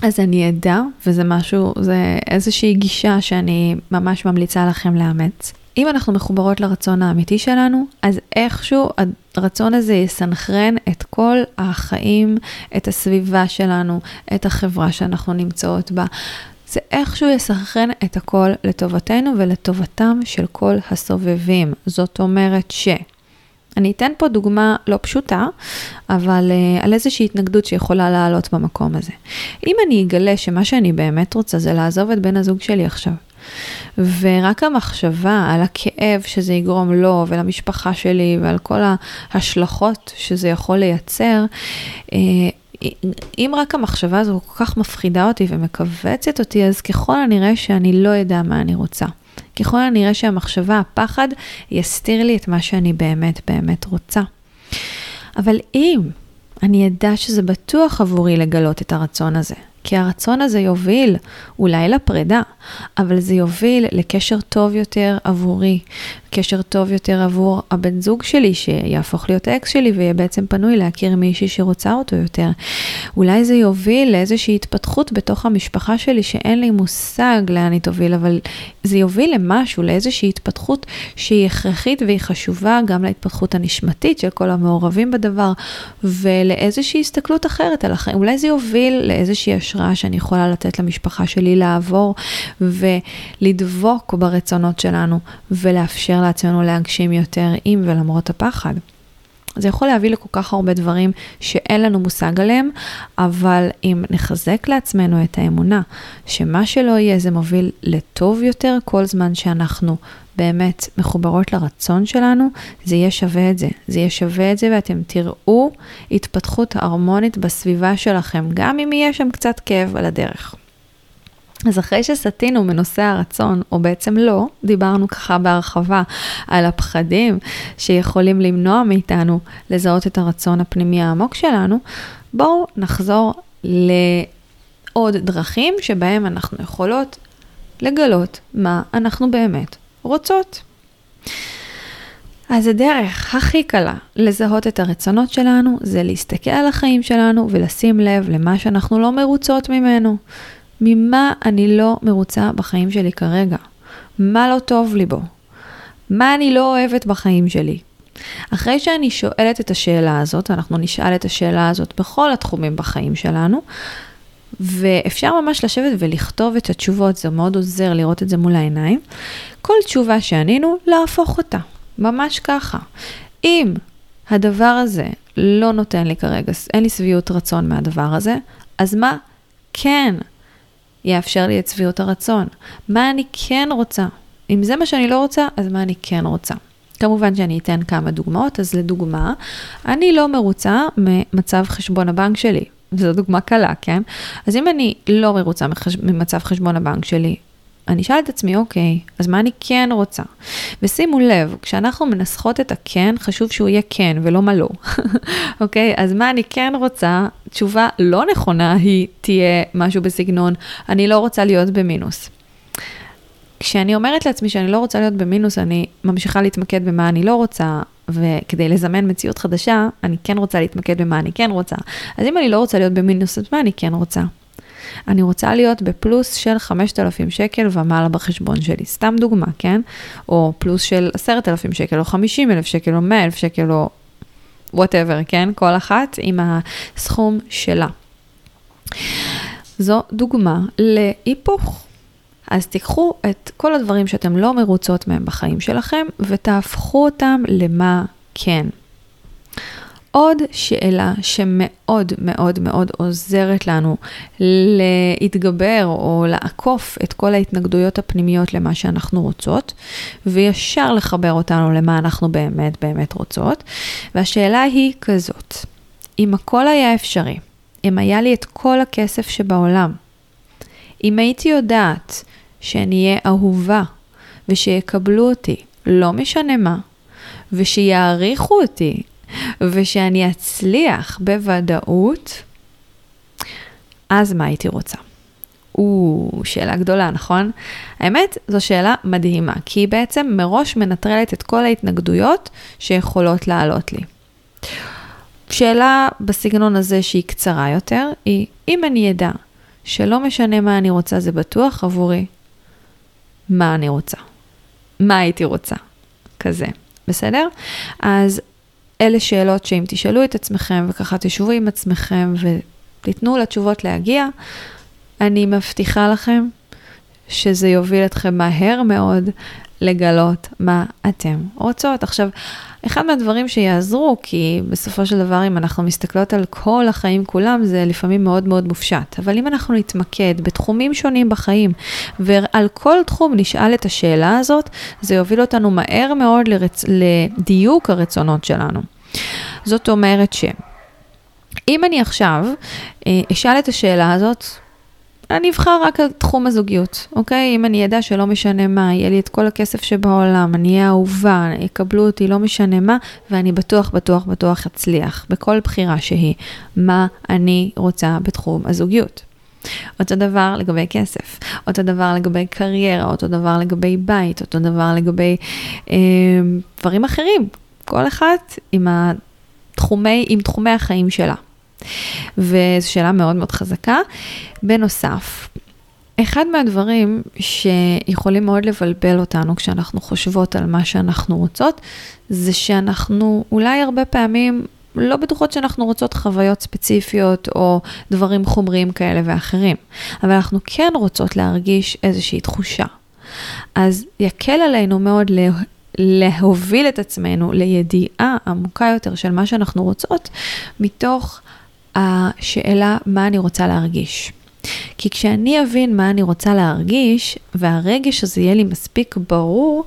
אז אני אדע, וזה משהו, זה איזושהי גישה שאני ממש ממליצה לכם לאמץ. אם אנחנו מחוברות לרצון האמיתי שלנו, אז איכשהו הרצון הזה יסנחרן את כל החיים, את הסביבה שלנו, את החברה שאנחנו נמצאות בה. זה איכשהו יסנחרן את הכל לטובתנו ולטובתם של כל הסובבים. זאת אומרת ש... אני אתן פה דוגמה לא פשוטה, אבל uh, על איזושהי התנגדות שיכולה לעלות במקום הזה. אם אני אגלה שמה שאני באמת רוצה זה לעזוב את בן הזוג שלי עכשיו, ורק המחשבה על הכאב שזה יגרום לו ולמשפחה שלי ועל כל ההשלכות שזה יכול לייצר, uh, אם רק המחשבה הזו כל כך מפחידה אותי ומקבצת אותי, אז ככל הנראה שאני לא יודע מה אני רוצה. ככל הנראה שהמחשבה, הפחד, יסתיר לי את מה שאני באמת באמת רוצה. אבל אם אני אדע שזה בטוח עבורי לגלות את הרצון הזה, כי הרצון הזה יוביל אולי לפרידה, אבל זה יוביל לקשר טוב יותר עבורי, קשר טוב יותר עבור הבן זוג שלי שיהפוך להיות אקס שלי ויהיה בעצם פנוי להכיר מישהי שרוצה אותו יותר. אולי זה יוביל לאיזושהי התפתחות בתוך המשפחה שלי שאין לי מושג לאן היא תוביל, אבל זה יוביל למשהו, לאיזושהי התפתחות שהיא הכרחית והיא חשובה גם להתפתחות הנשמתית של כל המעורבים בדבר, ולאיזושהי הסתכלות אחרת על החיים. אולי זה יוביל לאיזושהי השראה שאני יכולה לתת למשפחה שלי לעבור ולדבוק ברצונות שלנו ולאפשר לעצמנו להגשים יותר עם ולמרות הפחד. זה יכול להביא לכל כך הרבה דברים שאין לנו מושג עליהם, אבל אם נחזק לעצמנו את האמונה שמה שלא יהיה זה מוביל לטוב יותר, כל זמן שאנחנו באמת מחוברות לרצון שלנו, זה יהיה שווה את זה. זה יהיה שווה את זה, ואתם תראו התפתחות הרמונית בסביבה שלכם, גם אם יהיה שם קצת כאב על הדרך. אז אחרי שסתינו מנושא הרצון, או בעצם לא, דיברנו ככה בהרחבה על הפחדים שיכולים למנוע מאיתנו לזהות את הרצון הפנימי העמוק שלנו, בואו נחזור לעוד דרכים שבהם אנחנו יכולות לגלות מה אנחנו באמת רוצות. אז הדרך הכי קלה לזהות את הרצונות שלנו זה להסתכל על החיים שלנו ולשים לב למה שאנחנו לא מרוצות ממנו. ממה אני לא מרוצה בחיים שלי כרגע? מה לא טוב לי בו? מה אני לא אוהבת בחיים שלי? אחרי שאני שואלת את השאלה הזאת, אנחנו נשאל את השאלה הזאת בכל התחומים בחיים שלנו, ואפשר ממש לשבת ולכתוב את התשובות, זה מאוד עוזר לראות את זה מול העיניים. כל תשובה שענינו, להפוך אותה. ממש ככה. אם הדבר הזה לא נותן לי כרגע, אין לי שביעות רצון מהדבר הזה, אז מה? כן. יאפשר לי את צביעות הרצון. מה אני כן רוצה? אם זה מה שאני לא רוצה, אז מה אני כן רוצה? כמובן שאני אתן כמה דוגמאות, אז לדוגמה, אני לא מרוצה ממצב חשבון הבנק שלי. זו דוגמה קלה, כן? אז אם אני לא מרוצה ממצב חשבון הבנק שלי, אני אשאל את עצמי, אוקיי, אז מה אני כן רוצה? ושימו לב, כשאנחנו מנסחות את הכן, חשוב שהוא יהיה כן ולא מה לא. אוקיי, אז מה אני כן רוצה? תשובה לא נכונה היא תהיה משהו בסגנון, אני לא רוצה להיות במינוס. כשאני אומרת לעצמי שאני לא רוצה להיות במינוס, אני ממשיכה להתמקד במה אני לא רוצה, וכדי לזמן מציאות חדשה, אני כן רוצה להתמקד במה אני כן רוצה. אז אם אני לא רוצה להיות במינוס, אז מה אני כן רוצה? אני רוצה להיות בפלוס של חמשת אלפים שקל ומעלה בחשבון שלי. סתם דוגמה, כן? או פלוס של עשרת אלפים שקל, או חמישים אלף שקל, או מאה אלף שקל, או whatever, כן? כל אחת עם הסכום שלה. זו דוגמה להיפוך. אז תיקחו את כל הדברים שאתם לא מרוצות מהם בחיים שלכם, ותהפכו אותם למה כן. עוד שאלה שמאוד מאוד מאוד עוזרת לנו להתגבר או לעקוף את כל ההתנגדויות הפנימיות למה שאנחנו רוצות, וישר לחבר אותנו למה אנחנו באמת באמת רוצות. והשאלה היא כזאת, אם הכל היה אפשרי, אם היה לי את כל הכסף שבעולם, אם הייתי יודעת שאני אהיה אהובה ושיקבלו אותי, לא משנה מה, ושיעריכו אותי, ושאני אצליח בוודאות, אז מה הייתי רוצה? או, שאלה גדולה, נכון? האמת, זו שאלה מדהימה, כי היא בעצם מראש מנטרלת את כל ההתנגדויות שיכולות לעלות לי. שאלה בסגנון הזה שהיא קצרה יותר, היא אם אני ידע שלא משנה מה אני רוצה זה בטוח עבורי, מה אני רוצה? מה הייתי רוצה? כזה, בסדר? אז אלה שאלות שאם תשאלו את עצמכם וככה תשבו עם עצמכם ותתנו לתשובות להגיע, אני מבטיחה לכם שזה יוביל אתכם מהר מאוד לגלות מה אתם רוצות. עכשיו, אחד מהדברים שיעזרו, כי בסופו של דבר אם אנחנו מסתכלות על כל החיים כולם, זה לפעמים מאוד מאוד מופשט. אבל אם אנחנו נתמקד בתחומים שונים בחיים, ועל כל תחום נשאל את השאלה הזאת, זה יוביל אותנו מהר מאוד לרצ... לדיוק הרצונות שלנו. זאת אומרת ש... אם אני עכשיו אשאל את השאלה הזאת, אני אבחר רק על תחום הזוגיות, אוקיי? אם אני ידע שלא משנה מה, יהיה לי את כל הכסף שבעולם, אני אהיה אהובה, יקבלו אותי, לא משנה מה, ואני בטוח, בטוח, בטוח אצליח, בכל בחירה שהיא, מה אני רוצה בתחום הזוגיות. אותו דבר לגבי כסף, אותו דבר לגבי קריירה, אותו דבר לגבי בית, אותו דבר לגבי אה, דברים אחרים, כל אחת עם, התחומי, עם תחומי החיים שלה. וזו שאלה מאוד מאוד חזקה. בנוסף, אחד מהדברים שיכולים מאוד לבלבל אותנו כשאנחנו חושבות על מה שאנחנו רוצות, זה שאנחנו אולי הרבה פעמים לא בטוחות שאנחנו רוצות חוויות ספציפיות או דברים חומריים כאלה ואחרים, אבל אנחנו כן רוצות להרגיש איזושהי תחושה. אז יקל עלינו מאוד להרגיש, להוביל את עצמנו לידיעה עמוקה יותר של מה שאנחנו רוצות, מתוך השאלה מה אני רוצה להרגיש. כי כשאני אבין מה אני רוצה להרגיש, והרגש הזה יהיה לי מספיק ברור,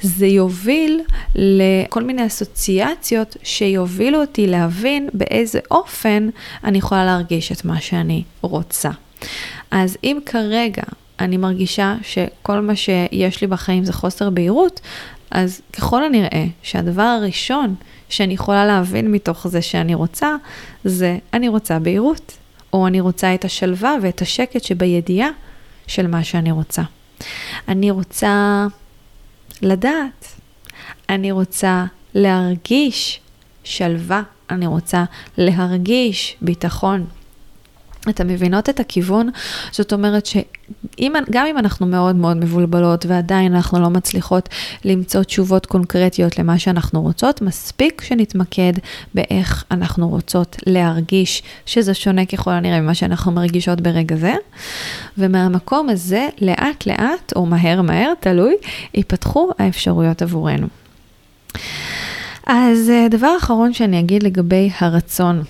זה יוביל לכל מיני אסוציאציות שיובילו אותי להבין באיזה אופן אני יכולה להרגיש את מה שאני רוצה. אז אם כרגע אני מרגישה שכל מה שיש לי בחיים זה חוסר בהירות, אז ככל הנראה שהדבר הראשון שאני יכולה להבין מתוך זה שאני רוצה, זה אני רוצה בהירות, או אני רוצה את השלווה ואת השקט שבידיעה של מה שאני רוצה. אני רוצה לדעת, אני רוצה להרגיש שלווה, אני רוצה להרגיש ביטחון. אתם מבינות את הכיוון? זאת אומרת שגם אם אנחנו מאוד מאוד מבולבלות ועדיין אנחנו לא מצליחות למצוא תשובות קונקרטיות למה שאנחנו רוצות, מספיק שנתמקד באיך אנחנו רוצות להרגיש, שזה שונה ככל הנראה ממה שאנחנו מרגישות ברגע זה, ומהמקום הזה לאט לאט או מהר מהר, תלוי, ייפתחו האפשרויות עבורנו. אז דבר אחרון שאני אגיד לגבי הרצון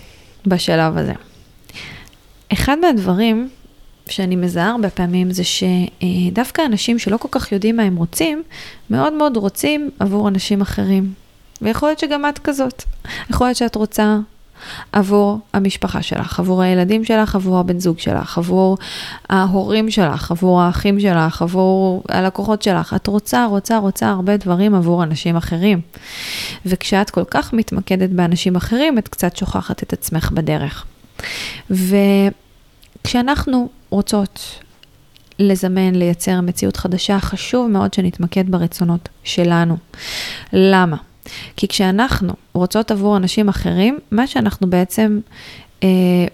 בשלב הזה. אחד מהדברים שאני מזהה הרבה פעמים זה שדווקא אנשים שלא כל כך יודעים מה הם רוצים, מאוד מאוד רוצים עבור אנשים אחרים. ויכול להיות שגם את כזאת. יכול להיות שאת רוצה עבור המשפחה שלך, עבור הילדים שלך, עבור הבן זוג שלך, עבור ההורים שלך, עבור האחים שלך, עבור הלקוחות שלך. את רוצה, רוצה, רוצה הרבה דברים עבור אנשים אחרים. וכשאת כל כך מתמקדת באנשים אחרים, את קצת שוכחת את עצמך בדרך. וכשאנחנו רוצות לזמן, לייצר מציאות חדשה, חשוב מאוד שנתמקד ברצונות שלנו. למה? כי כשאנחנו רוצות עבור אנשים אחרים, מה שאנחנו בעצם אה,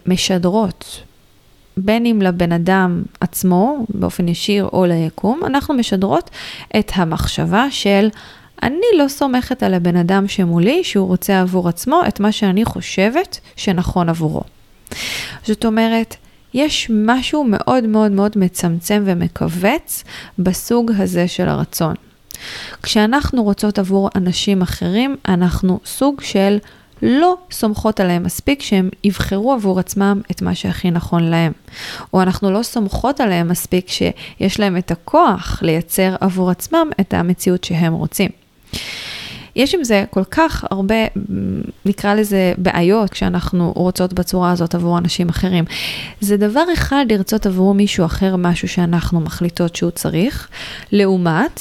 משדרות, בין אם לבן אדם עצמו, באופן ישיר או ליקום, אנחנו משדרות את המחשבה של אני לא סומכת על הבן אדם שמולי, שהוא רוצה עבור עצמו את מה שאני חושבת שנכון עבורו. זאת אומרת, יש משהו מאוד מאוד מאוד מצמצם ומקווץ בסוג הזה של הרצון. כשאנחנו רוצות עבור אנשים אחרים, אנחנו סוג של לא סומכות עליהם מספיק שהם יבחרו עבור עצמם את מה שהכי נכון להם. או אנחנו לא סומכות עליהם מספיק שיש להם את הכוח לייצר עבור עצמם את המציאות שהם רוצים. יש עם זה כל כך הרבה, נקרא לזה בעיות, כשאנחנו רוצות בצורה הזאת עבור אנשים אחרים. זה דבר אחד לרצות עבור מישהו אחר משהו שאנחנו מחליטות שהוא צריך, לעומת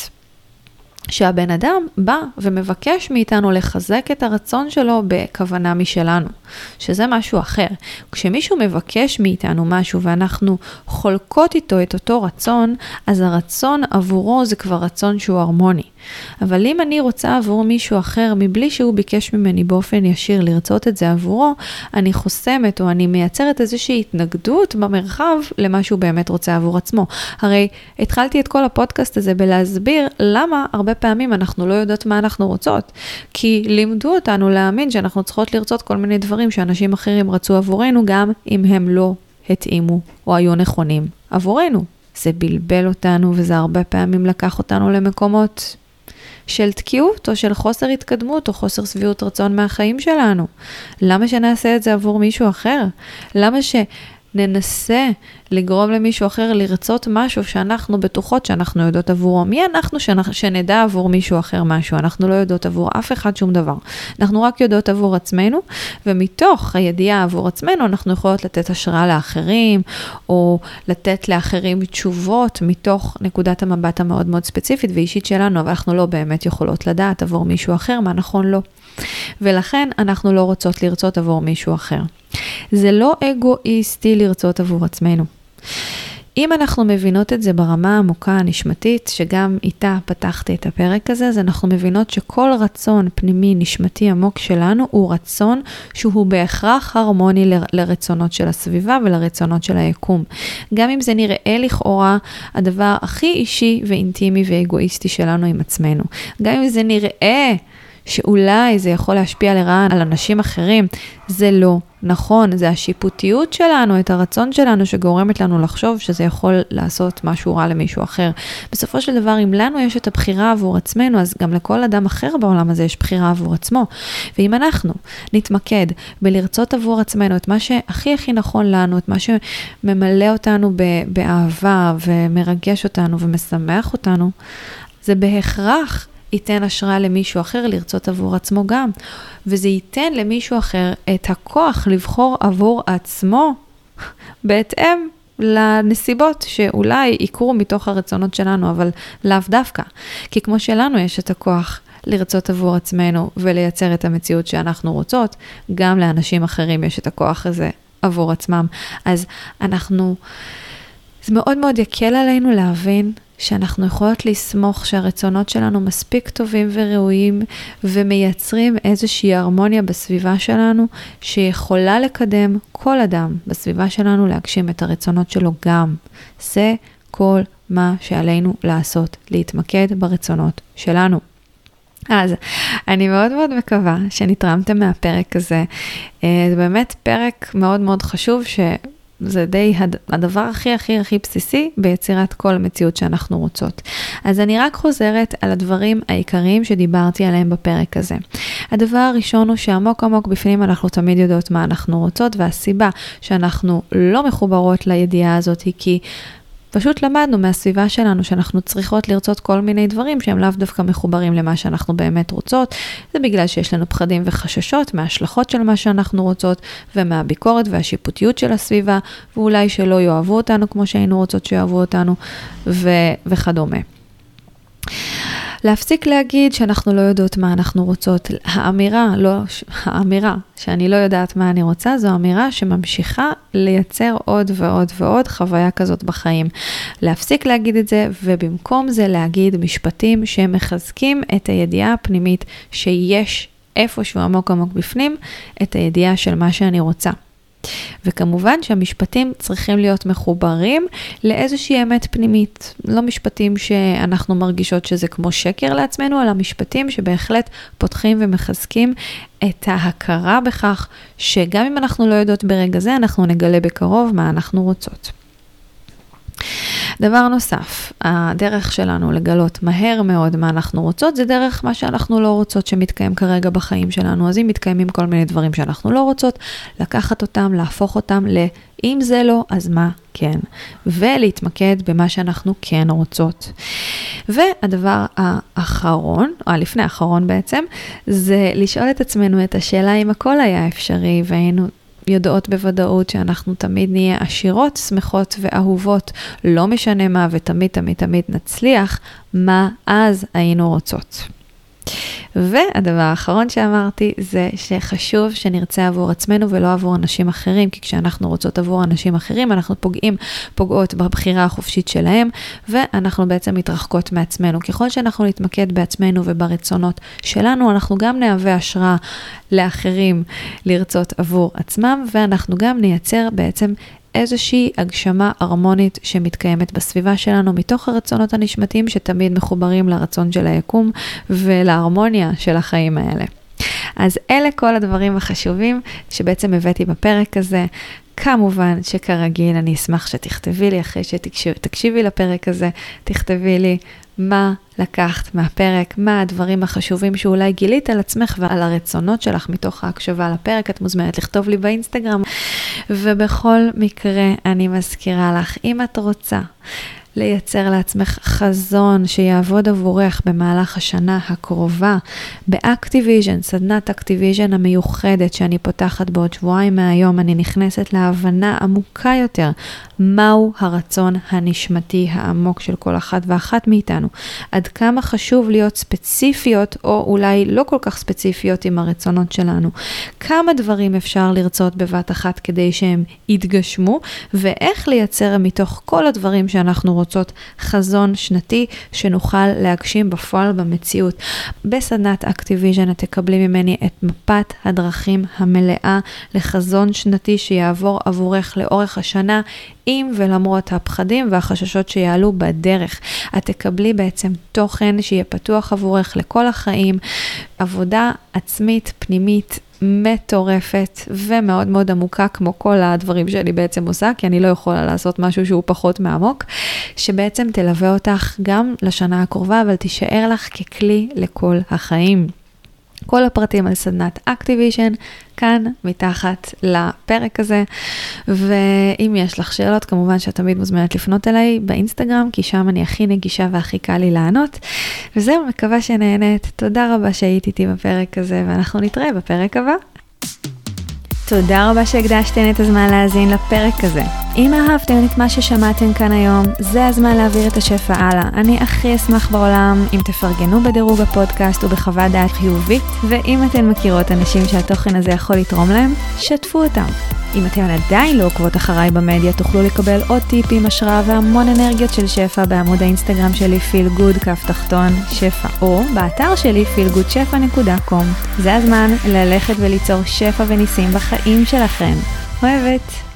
שהבן אדם בא ומבקש מאיתנו לחזק את הרצון שלו בכוונה משלנו, שזה משהו אחר. כשמישהו מבקש מאיתנו משהו ואנחנו חולקות איתו את אותו רצון, אז הרצון עבורו זה כבר רצון שהוא הרמוני. אבל אם אני רוצה עבור מישהו אחר מבלי שהוא ביקש ממני באופן ישיר לרצות את זה עבורו, אני חוסמת או אני מייצרת איזושהי התנגדות במרחב למה שהוא באמת רוצה עבור עצמו. הרי התחלתי את כל הפודקאסט הזה בלהסביר למה הרבה פעמים אנחנו לא יודעות מה אנחנו רוצות, כי לימדו אותנו להאמין שאנחנו צריכות לרצות כל מיני דברים שאנשים אחרים רצו עבורנו, גם אם הם לא התאימו או היו נכונים עבורנו. זה בלבל אותנו, וזה הרבה פעמים לקח אותנו למקומות של תקיעות או של חוסר התקדמות או חוסר סביעות רצון מהחיים שלנו. למה שנעשה את זה עבור מישהו אחר? למה שננסה לגרום למישהו אחר לרצות משהו שאנחנו בטוחות שאנחנו יודעות עבורו? מי אנחנו שנ... שנדע עבור מישהו אחר משהו? אנחנו לא יודעות עבור אף אחד שום דבר. אנחנו רק יודעות עבור עצמנו, ומתוך הידיעה עבור עצמנו אנחנו יכולות לתת השראה לאחרים, או לתת לאחרים תשובות מתוך נקודת המבט המאוד מאוד ספציפית ואישית שלנו, אבל אנחנו לא באמת יכולות לדעת עבור מישהו אחר מה נכון לא. ולכן אנחנו לא רוצות לרצות עבור מישהו אחר. זה לא אגואיסטי לרצות עבור עצמנו. אם אנחנו מבינות את זה ברמה העמוקה הנשמתית, שגם איתה פתחתי את הפרק הזה, אז אנחנו מבינות שכל רצון פנימי נשמתי עמוק שלנו הוא רצון שהוא בהכרח הרמוני ל- לרצונות של הסביבה ולרצונות של היקום. גם אם זה נראה לכאורה הדבר הכי אישי ואינטימי ואגואיסטי שלנו עם עצמנו. גם אם זה נראה שאולי זה יכול להשפיע לרעה על אנשים אחרים, זה לא נכון, זה השיפוטיות שלנו, את הרצון שלנו שגורמת לנו לחשוב שזה יכול לעשות משהו רע למישהו אחר. בסופו של דבר, אם לנו יש את הבחירה עבור עצמנו, אז גם לכל אדם אחר בעולם הזה יש בחירה עבור עצמו. ואם אנחנו נתמקד בלרצות עבור עצמנו את מה שהכי הכי נכון לנו, את מה שממלא אותנו באהבה ומרגש אותנו ומשמח אותנו, זה בהכרח ייתן השראה למישהו אחר לרצות עבור עצמו גם. וזה ייתן למישהו אחר את הכוח לבחור עבור עצמו, בהתאם לנסיבות שאולי יקרו מתוך הרצונות שלנו, אבל לאו דווקא. כי כמו שלנו יש את הכוח לרצות עבור עצמנו ולייצר את המציאות שאנחנו רוצות, גם לאנשים אחרים יש את הכוח הזה עבור עצמם. אז אנחנו, זה מאוד מאוד יקל עלינו להבין שאנחנו יכולות לסמוך שהרצונות שלנו מספיק טובים וראויים ומייצרים איזושהי הרמוניה בסביבה שלנו שיכולה לקדם כל אדם בסביבה שלנו להגשים את הרצונות שלו גם. זה כל מה שעלינו לעשות, להתמקד ברצונות שלנו. אז אני מאוד מאוד מקווה שנתרמתם מהפרק הזה. זה באמת פרק מאוד מאוד חשוב ש... זה די הדבר הכי הכי הכי בסיסי ביצירת כל מציאות שאנחנו רוצות. אז אני רק חוזרת על הדברים העיקריים שדיברתי עליהם בפרק הזה. הדבר הראשון הוא שעמוק עמוק בפנים אנחנו תמיד יודעות מה אנחנו רוצות, והסיבה שאנחנו לא מחוברות לידיעה הזאת היא כי פשוט למדנו מהסביבה שלנו שאנחנו צריכות לרצות כל מיני דברים שהם לאו דווקא מחוברים למה שאנחנו באמת רוצות. זה בגלל שיש לנו פחדים וחששות מההשלכות של מה שאנחנו רוצות ומהביקורת והשיפוטיות של הסביבה, ואולי שלא יאהבו אותנו כמו שהיינו רוצות שיאהבו אותנו ו- וכדומה. להפסיק להגיד שאנחנו לא יודעות מה אנחנו רוצות. האמירה, לא, האמירה שאני לא יודעת מה אני רוצה, זו אמירה שממשיכה לייצר עוד ועוד ועוד חוויה כזאת בחיים. להפסיק להגיד את זה, ובמקום זה להגיד משפטים שמחזקים את הידיעה הפנימית שיש איפשהו עמוק עמוק בפנים, את הידיעה של מה שאני רוצה. וכמובן שהמשפטים צריכים להיות מחוברים לאיזושהי אמת פנימית, לא משפטים שאנחנו מרגישות שזה כמו שקר לעצמנו, אלא משפטים שבהחלט פותחים ומחזקים את ההכרה בכך שגם אם אנחנו לא יודעות ברגע זה, אנחנו נגלה בקרוב מה אנחנו רוצות. דבר נוסף, הדרך שלנו לגלות מהר מאוד מה אנחנו רוצות, זה דרך מה שאנחנו לא רוצות שמתקיים כרגע בחיים שלנו. אז אם מתקיימים כל מיני דברים שאנחנו לא רוצות, לקחת אותם, להפוך אותם ל... אם זה לא, אז מה כן? ולהתמקד במה שאנחנו כן רוצות. והדבר האחרון, או לפני האחרון בעצם, זה לשאול את עצמנו את השאלה אם הכל היה אפשרי, והיינו יודעות בוודאות שאנחנו תמיד נהיה עשירות, שמחות ואהובות, לא משנה מה, ותמיד תמיד תמיד נצליח, מה אז היינו רוצות. והדבר האחרון שאמרתי זה שחשוב שנרצה עבור עצמנו ולא עבור אנשים אחרים, כי כשאנחנו רוצות עבור אנשים אחרים, אנחנו פוגעים, פוגעות בבחירה החופשית שלהם, ואנחנו בעצם מתרחקות מעצמנו. ככל שאנחנו נתמקד בעצמנו וברצונות שלנו, אנחנו גם נהווה השראה לאחרים לרצות עבור עצמם, ואנחנו גם נייצר בעצם איזושהי הגשמה הרמונית שמתקיימת בסביבה שלנו מתוך הרצונות הנשמתיים שתמיד מחוברים לרצון של היקום ולהרמוניה של החיים האלה. אז אלה כל הדברים החשובים שבעצם הבאתי בפרק הזה. כמובן שכרגיל אני אשמח שתכתבי לי אחרי שתקשיבי לפרק הזה, תכתבי לי מה לקחת מהפרק, מה הדברים החשובים שאולי גילית על עצמך ועל הרצונות שלך מתוך ההקשבה לפרק. את מוזמנת לכתוב לי באינסטגרם. ובכל מקרה אני מזכירה לך, אם את רוצה לייצר לעצמך חזון שיעבוד עבורך במהלך השנה הקרובה, באקטיביז'ן, סדנת אקטיביז'ן המיוחדת שאני פותחת בעוד שבועיים מהיום, אני נכנסת להבנה עמוקה יותר מהו הרצון הנשמתי העמוק של כל אחת ואחת מאיתנו. עד כמה חשוב להיות ספציפיות או אולי לא כל כך ספציפיות עם הרצונות שלנו. כמה דברים אפשר לרצות בבת אחת כדי שהם יתגשמו, ואיך לייצר מתוך כל הדברים שאנחנו רוצות חזון שנתי שנוכל להגשים בפועל במציאות. בסדנת אקטיביז'ן את תקבלי ממני את מפת הדרכים המלאה לחזון שנתי שיעבור עבורך לאורך השנה, עם ולמרות הפחדים והחששות שיעלו בדרך. את תקבלי בעצם תוכן שיהיה פתוח עבורך לכל החיים, עבודה עצמית, פנימית, מטורפת ומאוד מאוד עמוקה, כמו כל הדברים שאני בעצם עושה, כי אני לא יכולה לעשות משהו שהוא פחות מעמוק, שבעצם תלווה אותך גם לשנה הקרובה, אבל תישאר לך ככלי לכל החיים. כל הפרטים על סדנת אקטיביז'ן, כאן מתחת לפרק הזה, ואם יש לך שאלות, כמובן שאת תמיד מוזמנת לפנות אליי באינסטגרם, כי שם אני הכי נגישה והכי קל לי לענות, וזהו, מקווה שנהנית, תודה רבה שהיית איתי בפרק הזה, ואנחנו נתראה בפרק הבא. תודה רבה שהקדשתן את הזמן להאזין לפרק הזה. אם אהבתם את מה ששמעתם כאן היום, זה הזמן להעביר את השפע הלאה. אני הכי אשמח בעולם אם תפרגנו בדירוג הפודקאסט ובחוות דעת חיובית, ואם אתן מכירות אנשים שהתוכן הזה יכול לתרום להם, שתפו אותם. אם אתן עדיין לא עוקבות אחריי במדיה, תוכלו לקבל עוד טיפים, השראה והמון אנרגיות של שפע בעמוד האינסטגרם שלי feelgood כף תחתון שפע, או באתר שלי feelgood שפע נקודה קום. זה הזמן ללכת וליצור שפע וניסים בחיים שלכם. אוהבת.